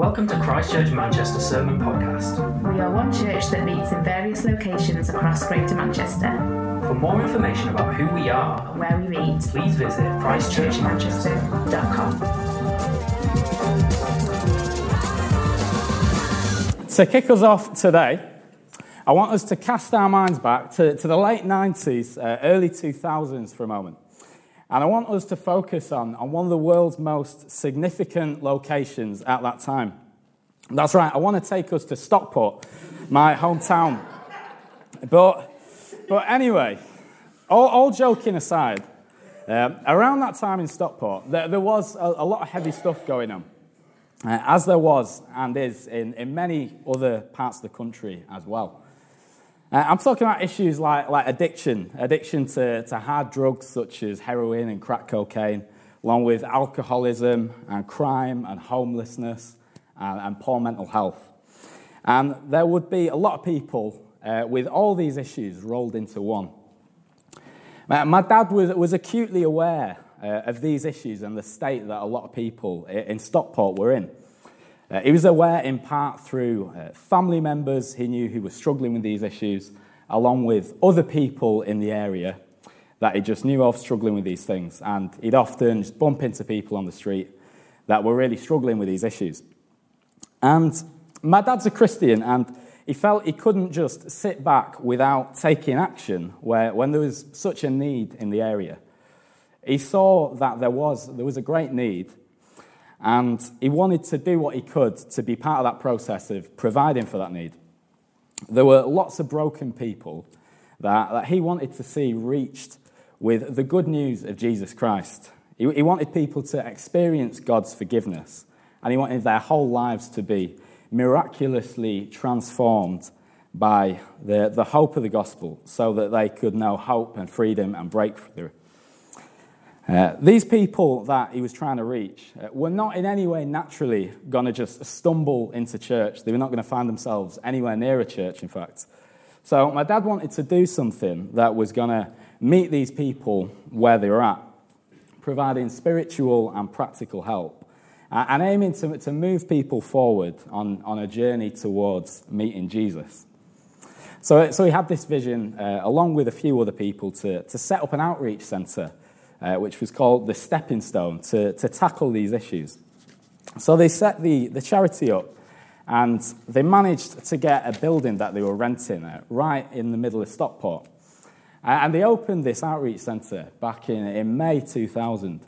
Welcome to Christ Church Manchester Sermon Podcast. We are one church that meets in various locations across Greater Manchester. For more information about who we are and where we meet, please visit christchurchmanchester.com. To kick us off today, I want us to cast our minds back to the late 90s, early 2000s for a moment. And I want us to focus on one of the world's most significant locations at that time. That's right, I want to take us to Stockport, my hometown. But anyway, all joking aside, around that time in Stockport, there was a lot of heavy stuff going on, as there was and is in many other parts of the country as well. I'm talking about issues like addiction to hard drugs such as heroin and crack cocaine, along with alcoholism and crime and homelessness and poor mental health. And there would be a lot of people with all these issues rolled into one. My dad was acutely aware of these issues and the state that a lot of people in Stockport were in. He was aware in part through family members he knew who were struggling with these issues, along with other people in the area that he just knew of struggling with these things. And he'd often just bump into people on the street that were really struggling with these issues. And my dad's a Christian, and he felt he couldn't just sit back without taking action when there was such a need in the area. He saw that there was a great need, and he wanted to do what he could to be part of that process of providing for that need. There were lots of broken people that he wanted to see reached with the good news of Jesus Christ. He wanted people to experience God's forgiveness, and he wanted their whole lives to be miraculously transformed by the hope of the gospel so that they could know hope and freedom and breakthrough. These people that he was trying to reach were not in any way naturally going to just stumble into church. They were not going to find themselves anywhere near a church, in fact. So my dad wanted to do something that was going to meet these people where they were at, providing spiritual and practical help, and aiming to move people forward on a journey towards meeting Jesus. So he had this vision, along with a few other people, to set up an outreach centre, which was called The Stepping Stone, to tackle these issues. So they set the charity up, and they managed to get a building that they were renting right in the middle of Stockport. And they opened this outreach centre back in May 2000.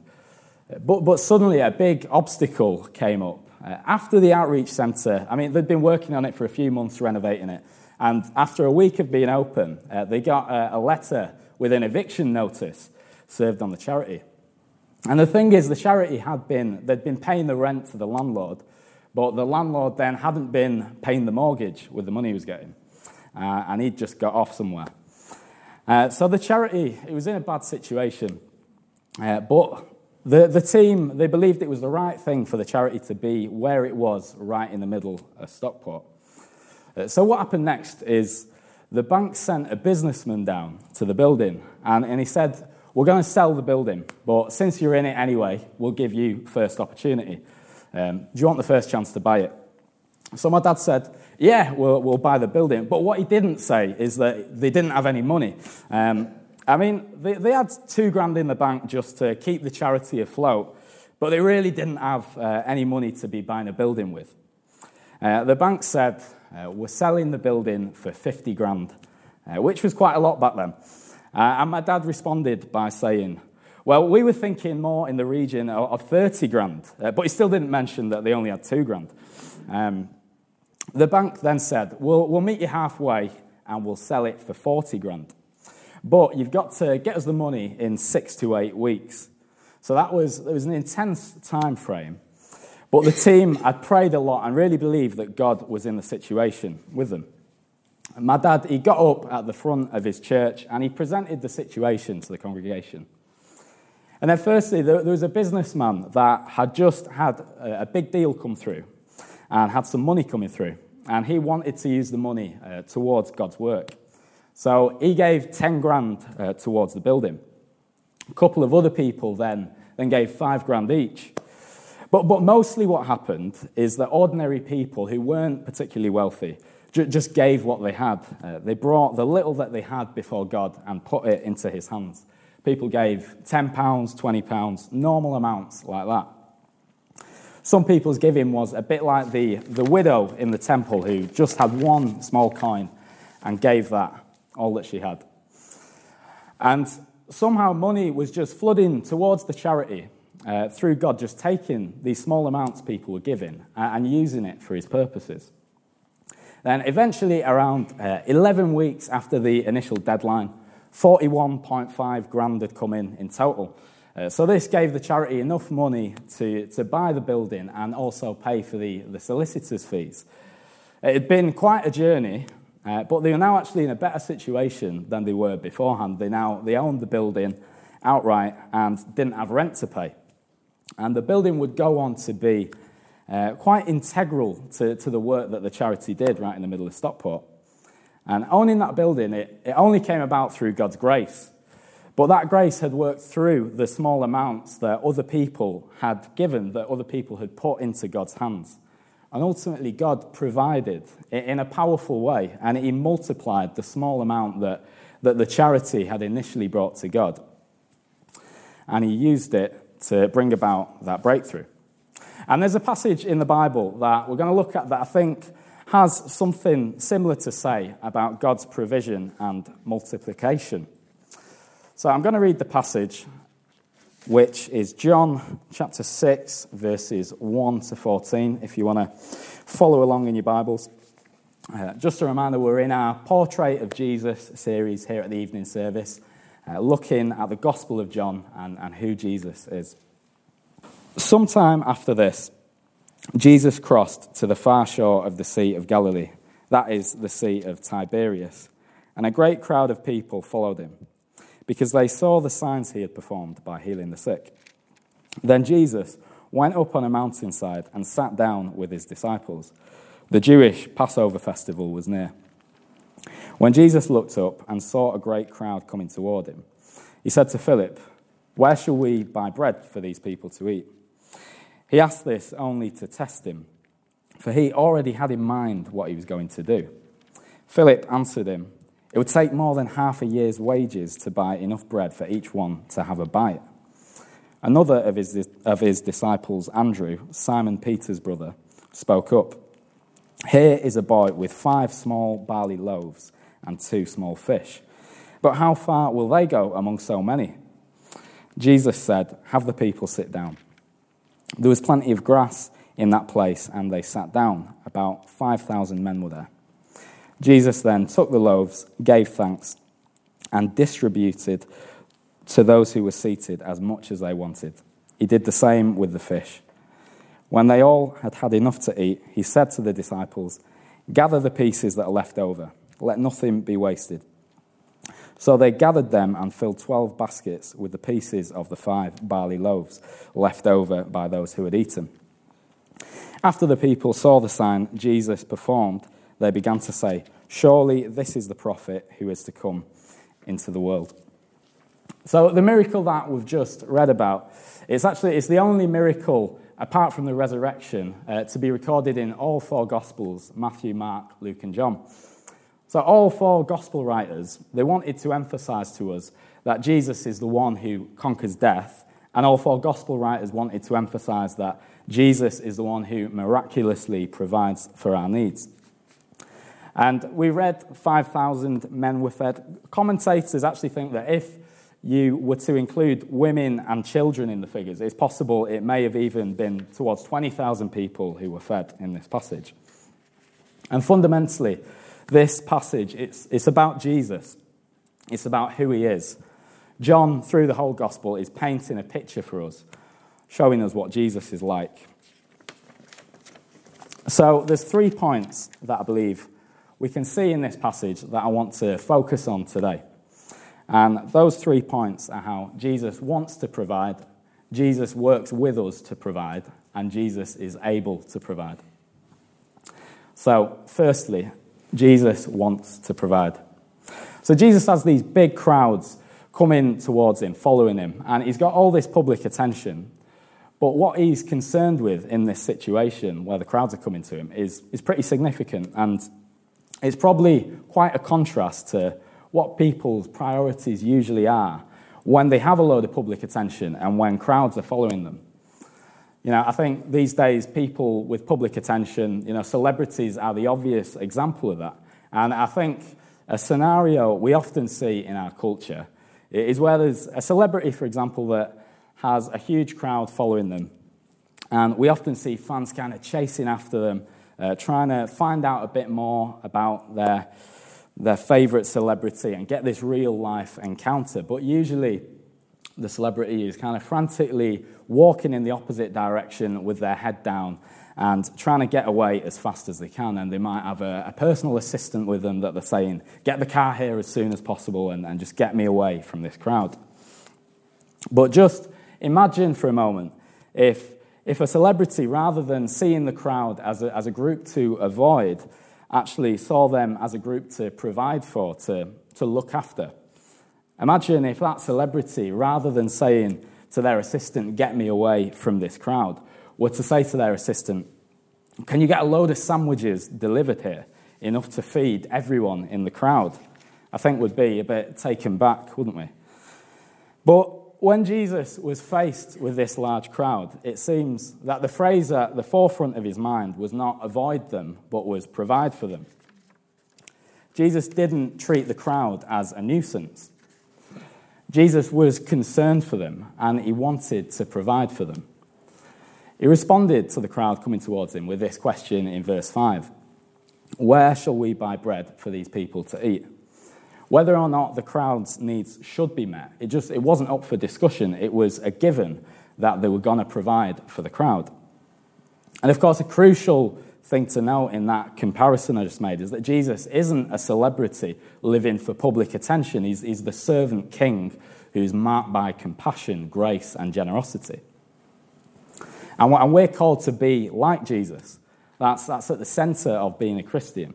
But suddenly a big obstacle came up. After the outreach centre, they'd been working on it for a few months, renovating it, and after a week of being open, they got a letter with an eviction notice served on the charity. And the thing is, the charity they'd been paying the rent to the landlord, but the landlord then hadn't been paying the mortgage with the money he was getting, and he'd just got off somewhere. So the charity, it was in a bad situation, but the team, they believed it was the right thing for the charity to be where it was, right in the middle of Stockport. So what happened next is the bank sent a businessman down to the building, and he said, "We're going to sell the building, but since you're in it anyway, we'll give you first opportunity. Do you want the first chance to buy it?" So my dad said, "Yeah, we'll buy the building." But what he didn't say is that they didn't have any money. They had $2,000 in the bank just to keep the charity afloat, but they really didn't have any money to be buying a building with. The bank said, "We're selling the building for $50,000, which was quite a lot back then. And my dad responded by saying, "Well, we were thinking more in the region of $30,000, but he still didn't mention that they only had $2,000. The bank then said, "We'll meet you halfway and we'll sell it for $40,000, but you've got to get us the money in 6 to 8 weeks." So that was an intense time frame, but the team had prayed a lot and really believed that God was in the situation with them. My dad, he got up at the front of his church and he presented the situation to the congregation. And then firstly, there was a businessman that had just had a big deal come through and had some money coming through. And he wanted to use the money towards God's work. So he gave $10,000 towards the building. A couple of other people then gave $5,000 each. But mostly what happened is that ordinary people who weren't particularly wealthy just gave what they had. They brought the little that they had before God and put it into his hands. People gave £10, £20, normal amounts like that. Some people's giving was a bit like the widow in the temple who just had one small coin and gave that, all that she had. And somehow money was just flooding towards the charity through God just taking these small amounts people were giving and using it for his purposes. Then eventually, around 11 weeks after the initial deadline, 41.5 grand had come in total. So this gave the charity enough money to buy the building and also pay for the solicitor's fees. It had been quite a journey, but they were now actually in a better situation than they were beforehand. They owned the building outright and didn't have rent to pay. And the building would go on to be quite integral to the work that the charity did right in the middle of Stockport. And owning that building, it only came about through God's grace. But that grace had worked through the small amounts that other people had given, that other people had put into God's hands. And ultimately, God provided in a powerful way, and he multiplied the small amount that the charity had initially brought to God. And he used it to bring about that breakthrough. And there's a passage in the Bible that we're going to look at that I think has something similar to say about God's provision and multiplication. So I'm going to read the passage, which is John chapter 6, verses 1 to 14, if you want to follow along in your Bibles. Just a reminder, we're in our Portrait of Jesus series here at the evening service, looking at the Gospel of John and who Jesus is. Sometime after this, Jesus crossed to the far shore of the Sea of Galilee, that is, the Sea of Tiberias, and a great crowd of people followed him, because they saw the signs he had performed by healing the sick. Then Jesus went up on a mountainside and sat down with his disciples. The Jewish Passover festival was near. When Jesus looked up and saw a great crowd coming toward him, he said to Philip, "Where shall we buy bread for these people to eat?" He asked this only to test him, for he already had in mind what he was going to do. Philip answered him, "It would take more than half a year's wages to buy enough bread for each one to have a bite." Another of his disciples, Andrew, Simon Peter's brother, spoke up. "Here is a boy with 5 small barley loaves and 2 small fish. But how far will they go among so many?" Jesus said, "Have the people sit down." There was plenty of grass in that place, and they sat down. About 5,000 men were there. Jesus then took the loaves, gave thanks, and distributed to those who were seated as much as they wanted. He did the same with the fish. When they all had had enough to eat, he said to the disciples, "Gather the pieces that are left over. Let nothing be wasted." So they gathered them and filled 12 baskets with the pieces of the 5 barley loaves left over by those who had eaten. After the people saw the sign Jesus performed, they began to say, "Surely this is the prophet who is to come into the world." So the miracle that we've just read about, it's the only miracle, apart from the resurrection, to be recorded in all 4 Gospels, Matthew, Mark, Luke, and John. So all 4 Gospel writers, they wanted to emphasize to us that Jesus is the one who conquers death, and all 4 Gospel writers wanted to emphasize that Jesus is the one who miraculously provides for our needs. And we read 5,000 men were fed. Commentators actually think that if you were to include women and children in the figures, it's possible it may have even been towards 20,000 people who were fed in this passage. And fundamentally, this passage, it's about Jesus. It's about who he is. John, through the whole gospel, is painting a picture for us, showing us what Jesus is like. So there's 3 points that I believe we can see in this passage that I want to focus on today. And those 3 points are how Jesus wants to provide, Jesus works with us to provide, and Jesus is able to provide. So, firstly, Jesus wants to provide. So Jesus has these big crowds coming towards him, following him, and he's got all this public attention. But what he's concerned with in this situation where the crowds are coming to him is pretty significant, and it's probably quite a contrast to what people's priorities usually are when they have a load of public attention and when crowds are following them. You know, I think these days people with public attention, you know, celebrities are the obvious example of that. And I think a scenario we often see in our culture is where there's a celebrity, for example, that has a huge crowd following them. And we often see fans kind of chasing after them, trying to find out a bit more about their favourite celebrity and get this real-life encounter. But usually the celebrity is kind of frantically walking in the opposite direction with their head down and trying to get away as fast as they can. And they might have a personal assistant with them that they're saying, get the car here as soon as possible and just get me away from this crowd. But just imagine for a moment if a celebrity, rather than seeing the crowd as a group to avoid, actually saw them as a group to provide for, to look after. Imagine if that celebrity, rather than saying to their assistant, get me away from this crowd, were to say to their assistant, can you get a load of sandwiches delivered here, enough to feed everyone in the crowd? I think we'd be a bit taken back, wouldn't we? But when Jesus was faced with this large crowd, it seems that the phrase at the forefront of his mind was not avoid them, but was provide for them. Jesus didn't treat the crowd as a nuisance. Jesus was concerned for them, and he wanted to provide for them. He responded to the crowd coming towards him with this question in verse 5. Where shall we buy bread for these people to eat? Whether or not the crowd's needs should be met, it wasn't up for discussion. It was a given that they were going to provide for the crowd. And of course, a crucial thing to note in that comparison I just made is that Jesus isn't a celebrity living for public attention. He's the servant king who's marked by compassion, grace, and generosity. And we're called to be like Jesus. That's at the center of being a Christian.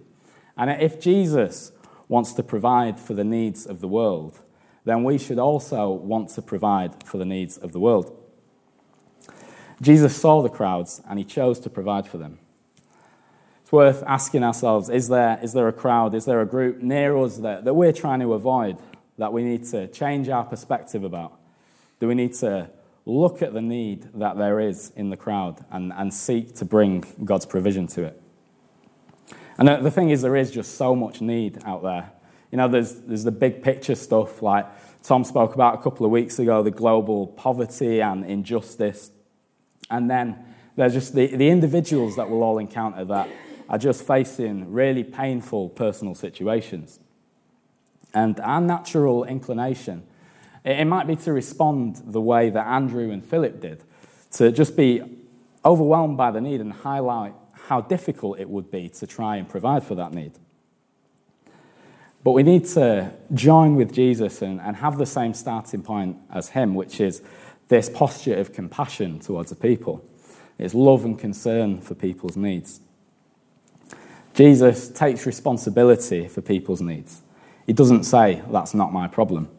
And if Jesus wants to provide for the needs of the world, then we should also want to provide for the needs of the world. Jesus saw the crowds and he chose to provide for them. It's worth asking ourselves, is there a crowd, is there a group near us that we're trying to avoid, that we need to change our perspective about? Do we need to look at the need that there is in the crowd and seek to bring God's provision to it? And the thing is, there is just so much need out there. You know, there's the big picture stuff like Tom spoke about a couple of weeks ago, the global poverty and injustice. And then there's just the individuals that we'll all encounter that are just facing really painful personal situations. And our natural inclination, it might be to respond the way that Andrew and Philip did, to just be overwhelmed by the need and highlight how difficult it would be to try and provide for that need. But we need to join with Jesus and have the same starting point as him, which is this posture of compassion towards the people. It's love and concern for people's needs. Jesus takes responsibility for people's needs. He doesn't say, that's not my problem.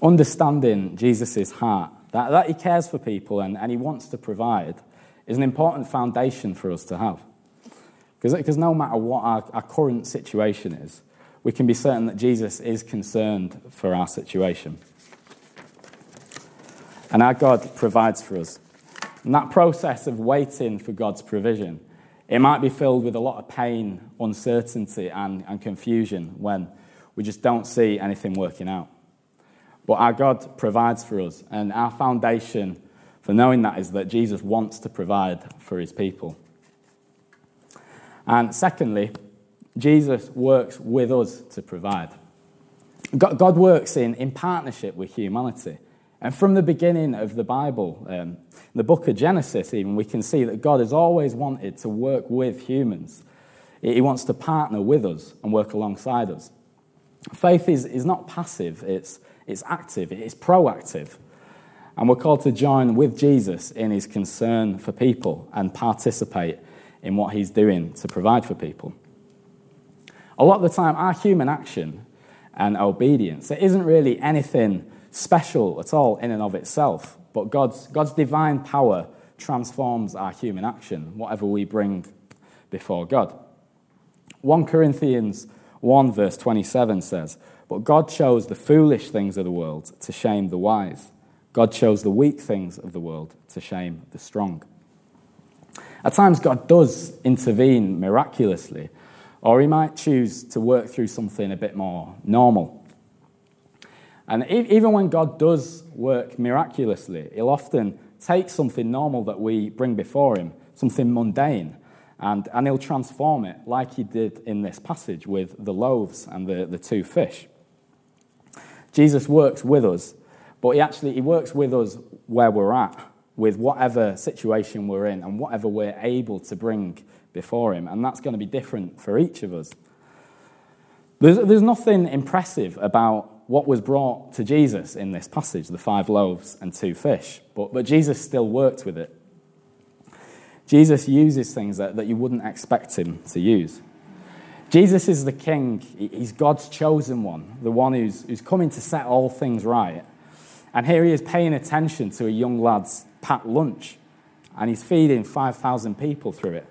Understanding Jesus' heart, that he cares for people and he wants to provide, is an important foundation for us to have. Because no matter what our current situation is, we can be certain that Jesus is concerned for our situation. And our God provides for us. And that process of waiting for God's provision, it might be filled with a lot of pain, uncertainty, and confusion when we just don't see anything working out. But our God provides for us, and our foundation for knowing that is that Jesus wants to provide for his people. And secondly, Jesus works with us to provide. God works in partnership with humanity. And from the beginning of the Bible, the book of Genesis even, we can see that God has always wanted to work with humans. He wants to partner with us and work alongside us. Faith is not passive, it's active, it's proactive. And we're called to join with Jesus in his concern for people and participate in what he's doing to provide for people. A lot of the time, our human action and obedience, it isn't really anything special at all in and of itself. But God's divine power transforms our human action, whatever we bring before God. 1 Corinthians 1 verse 27 says, "But God chose the foolish things of the world to shame the wise. God chose the weak things of the world to shame the strong." At times, God does intervene miraculously, or he might choose to work through something a bit more normal. And even when God does work miraculously, he'll often take something normal that we bring before him, something mundane, and he'll transform it like he did in this passage with the loaves and the two fish. Jesus works with us, but he works with us where we're at, with whatever situation we're in and whatever we're able to bring before him. And that's going to be different for each of us. There's nothing impressive about what was brought to Jesus in this passage, the 5 loaves and 2 fish. But Jesus still worked with it. Jesus uses things that you wouldn't expect him to use. Jesus is the king. He's God's chosen one, the one who's coming to set all things right. And here he is paying attention to a young lad's packed lunch, and he's feeding 5,000 people through it.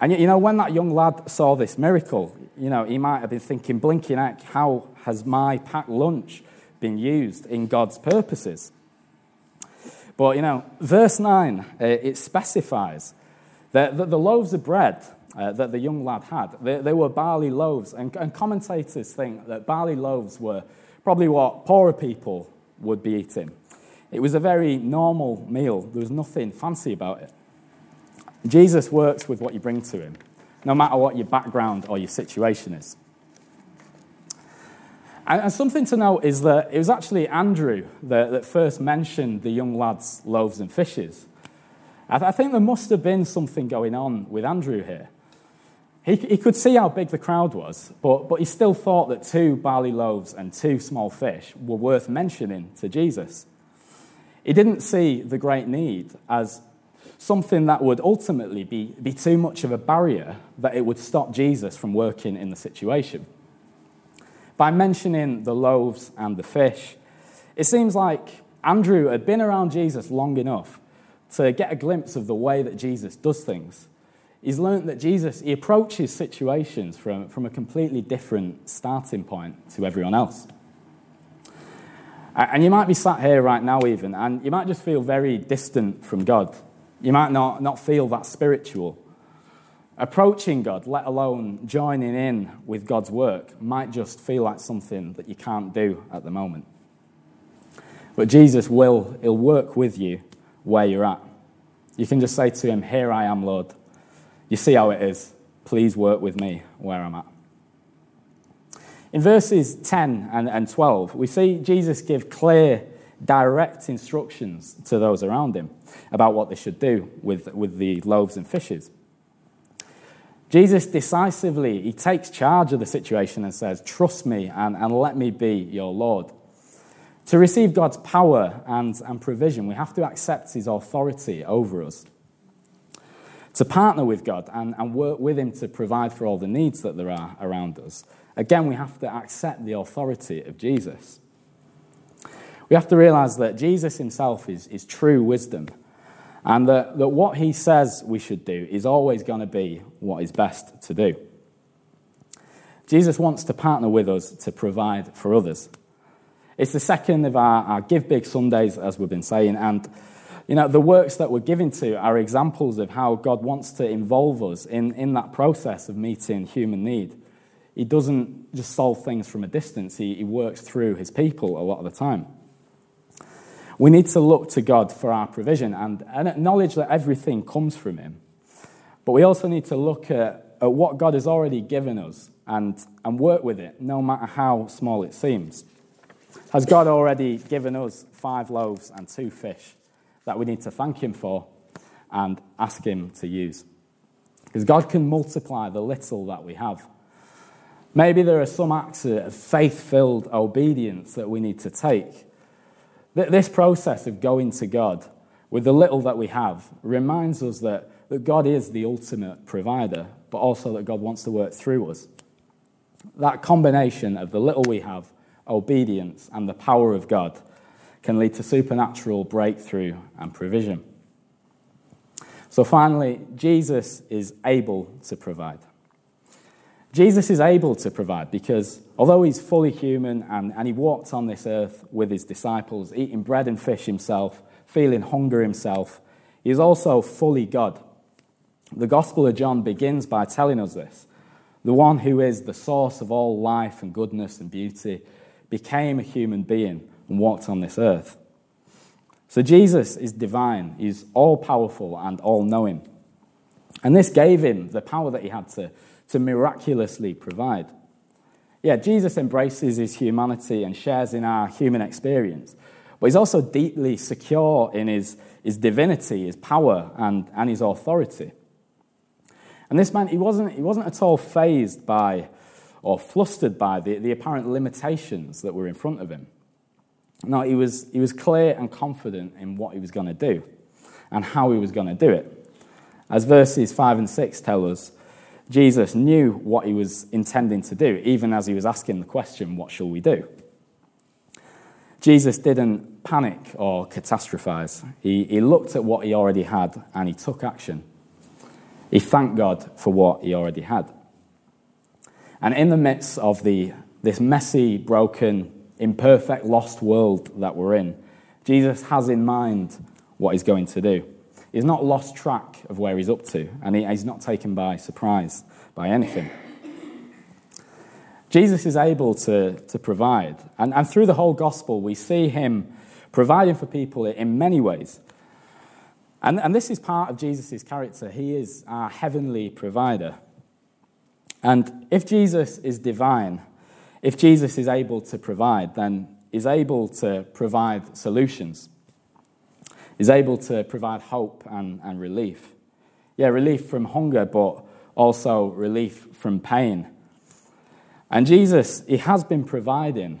And when that young lad saw this miracle, he might have been thinking, blinking heck, how has my packed lunch been used in God's purposes? But, verse 9, it specifies that the loaves of bread that the young lad had, they were barley loaves. And commentators think that barley loaves were probably what poorer people would be eating. It was a very normal meal. There was nothing fancy about it. Jesus works with what you bring to him, no matter what your background or your situation is. And something to note is that it was actually Andrew that first mentioned the young lad's loaves and fishes. I think there must have been something going on with Andrew here. He could see how big the crowd was, but he still thought that 2 barley loaves and 2 small fish were worth mentioning to Jesus. He didn't see the great need as something that would ultimately be too much of a barrier that it would stop Jesus from working in the situation. By mentioning the loaves and the fish, it seems like Andrew had been around Jesus long enough to get a glimpse of the way that Jesus does things. He's learnt that Jesus, he approaches situations from a completely different starting point to everyone else. And you might be sat here right now even, and you might just feel very distant from God. You might not feel that spiritual. Approaching God, let alone joining in with God's work, might just feel like something that you can't do at the moment. But Jesus he'll work with you where you're at. You can just say to him, "Here I am, Lord. You see how it is. Please work with me where I'm at." In verses 10 and 12, we see Jesus give clear, direct instructions to those around him about what they should do with the loaves and fishes. Jesus decisively, he takes charge of the situation and says, "Trust me and let me be your Lord." To receive God's power and provision, we have to accept his authority over us. To partner with God and work with him to provide for all the needs that there are around us, again, we have to accept the authority of Jesus. We have to realize that Jesus himself is true wisdom, and that what he says we should do is always going to be what is best to do. Jesus wants to partner with us to provide for others. It's the second of our Give Big Sundays, as we've been saying, and the works that we're given to are examples of how God wants to involve us in that process of meeting human need. He doesn't just solve things from a distance. He works through his people a lot of the time. We need to look to God for our provision and acknowledge that everything comes from him. But we also need to look at what God has already given us and work with it, no matter how small it seems. Has God already given us 5 loaves and 2 fish? That we need to thank him for and ask him to use? Because God can multiply the little that we have. Maybe there are some acts of faith-filled obedience that we need to take. This process of going to God with the little that we have reminds us that God is the ultimate provider, but also that God wants to work through us. That combination of the little we have, obedience, and the power of God can lead to supernatural breakthrough and provision. So finally, Jesus is able to provide. Jesus is able to provide because although he's fully human and he walked on this earth with his disciples, eating bread and fish himself, feeling hunger himself, he is also fully God. The Gospel of John begins by telling us this. The one who is the source of all life and goodness and beauty became a human being and walked on this earth. So Jesus is divine. He's all-powerful and all-knowing. And this gave him the power that he had to miraculously provide. Yeah, Jesus embraces his humanity and shares in our human experience, but he's also deeply secure in his divinity, his power, and his authority. And this man, he wasn't at all fazed by or flustered by the apparent limitations that were in front of him. No, he was clear and confident in what he was going to do and how he was going to do it. As verses 5 and 6 tell us, Jesus knew what he was intending to do, even as he was asking the question, what shall we do? Jesus didn't panic or catastrophize. He looked at what he already had and he took action. He thanked God for what he already had. And in the midst of this messy, broken, imperfect, lost world that we're in, Jesus has in mind what he's going to do. He's not lost track of where he's up to, and he's not taken by surprise by anything. Jesus is able to provide, and through the whole gospel, we see him providing for people in many ways. And this is part of Jesus' character. He is our heavenly provider. And if Jesus is divine, if Jesus is able to provide, then he's able to provide solutions. He's able to provide hope and relief. Yeah, relief from hunger, but also relief from pain. And Jesus, he has been providing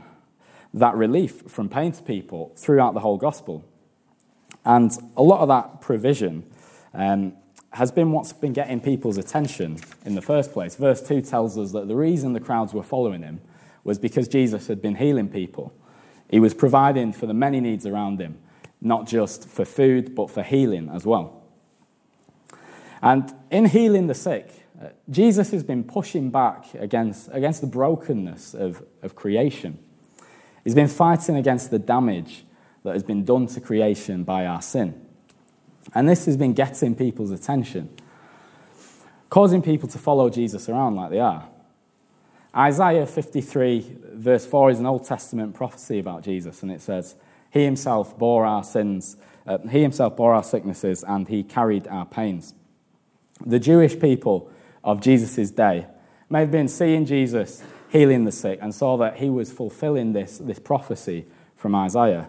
that relief from pain to people throughout the whole gospel. And a lot of that provision has been what's been getting people's attention in the first place. Verse 2 tells us that the reason the crowds were following him was because Jesus had been healing people. He was providing for the many needs around him, not just for food, but for healing as well. And in healing the sick, Jesus has been pushing back against the brokenness of creation. He's been fighting against the damage that has been done to creation by our sin. And this has been getting people's attention, causing people to follow Jesus around like they are. Isaiah 53, verse 4 is an Old Testament prophecy about Jesus, and it says, "He himself bore our sins, he himself bore our sicknesses, and he carried our pains." The Jewish people of Jesus' day may have been seeing Jesus healing the sick and saw that he was fulfilling this prophecy from Isaiah.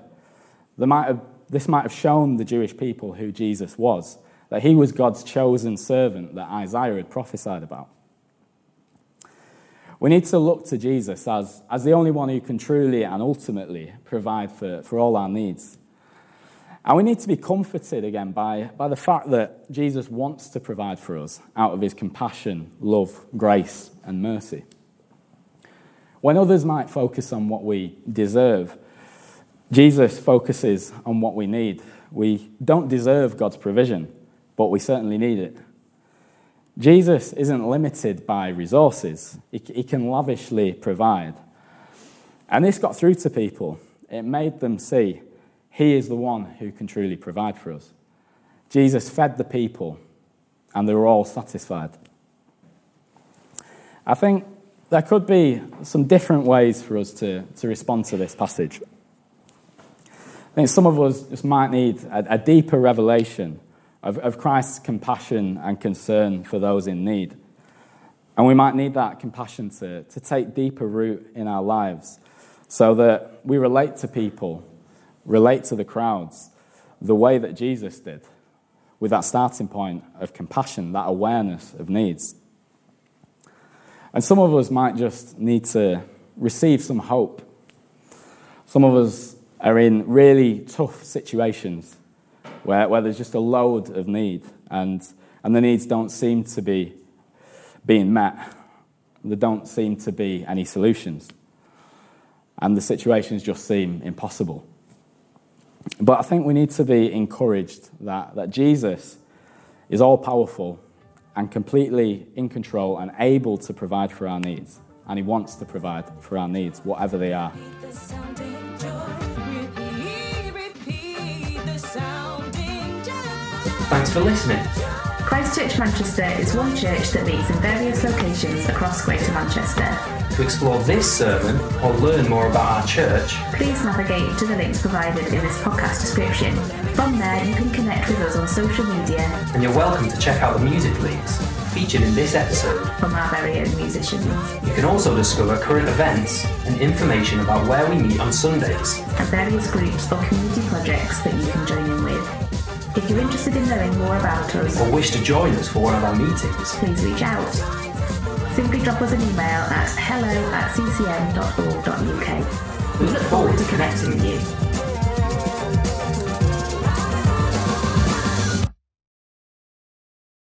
This might have shown the Jewish people who Jesus was, that he was God's chosen servant that Isaiah had prophesied about. We need to look to Jesus as the only one who can truly and ultimately provide for all our needs. And we need to be comforted again by the fact that Jesus wants to provide for us out of his compassion, love, grace, and mercy. When others might focus on what we deserve, Jesus focuses on what we need. We don't deserve God's provision, but we certainly need it. Jesus isn't limited by resources. He can lavishly provide. And this got through to people. It made them see he is the one who can truly provide for us. Jesus fed the people, and they were all satisfied. I think there could be some different ways for us to respond to this passage. I think some of us just might need a deeper revelation of Christ's compassion and concern for those in need. And we might need that compassion to take deeper root in our lives so that we relate to people, relate to the crowds, the way that Jesus did, with that starting point of compassion, that awareness of needs. And some of us might just need to receive some hope. Some of us are in really tough situations where there's just a load of need and the needs don't seem to be being met. There don't seem to be any solutions. And the situations just seem impossible. But I think we need to be encouraged that Jesus is all-powerful and completely in control and able to provide for our needs. And he wants to provide for our needs, whatever they are. Thanks for listening. Christ Church Manchester is one church that meets in various locations across Greater Manchester. To explore this sermon or learn more about our church, please navigate to the links provided in this podcast description. From there, you can connect with us on social media. And you're welcome to check out the music links featured in this episode from our very own musicians. You can also discover current events and information about where we meet on Sundays and various groups or community projects that you can join in with. If you're interested in knowing more about us or wish to join us for one of our meetings, please reach out. Simply drop us an email at hello@ccm.org.uk. We look forward to connecting with you.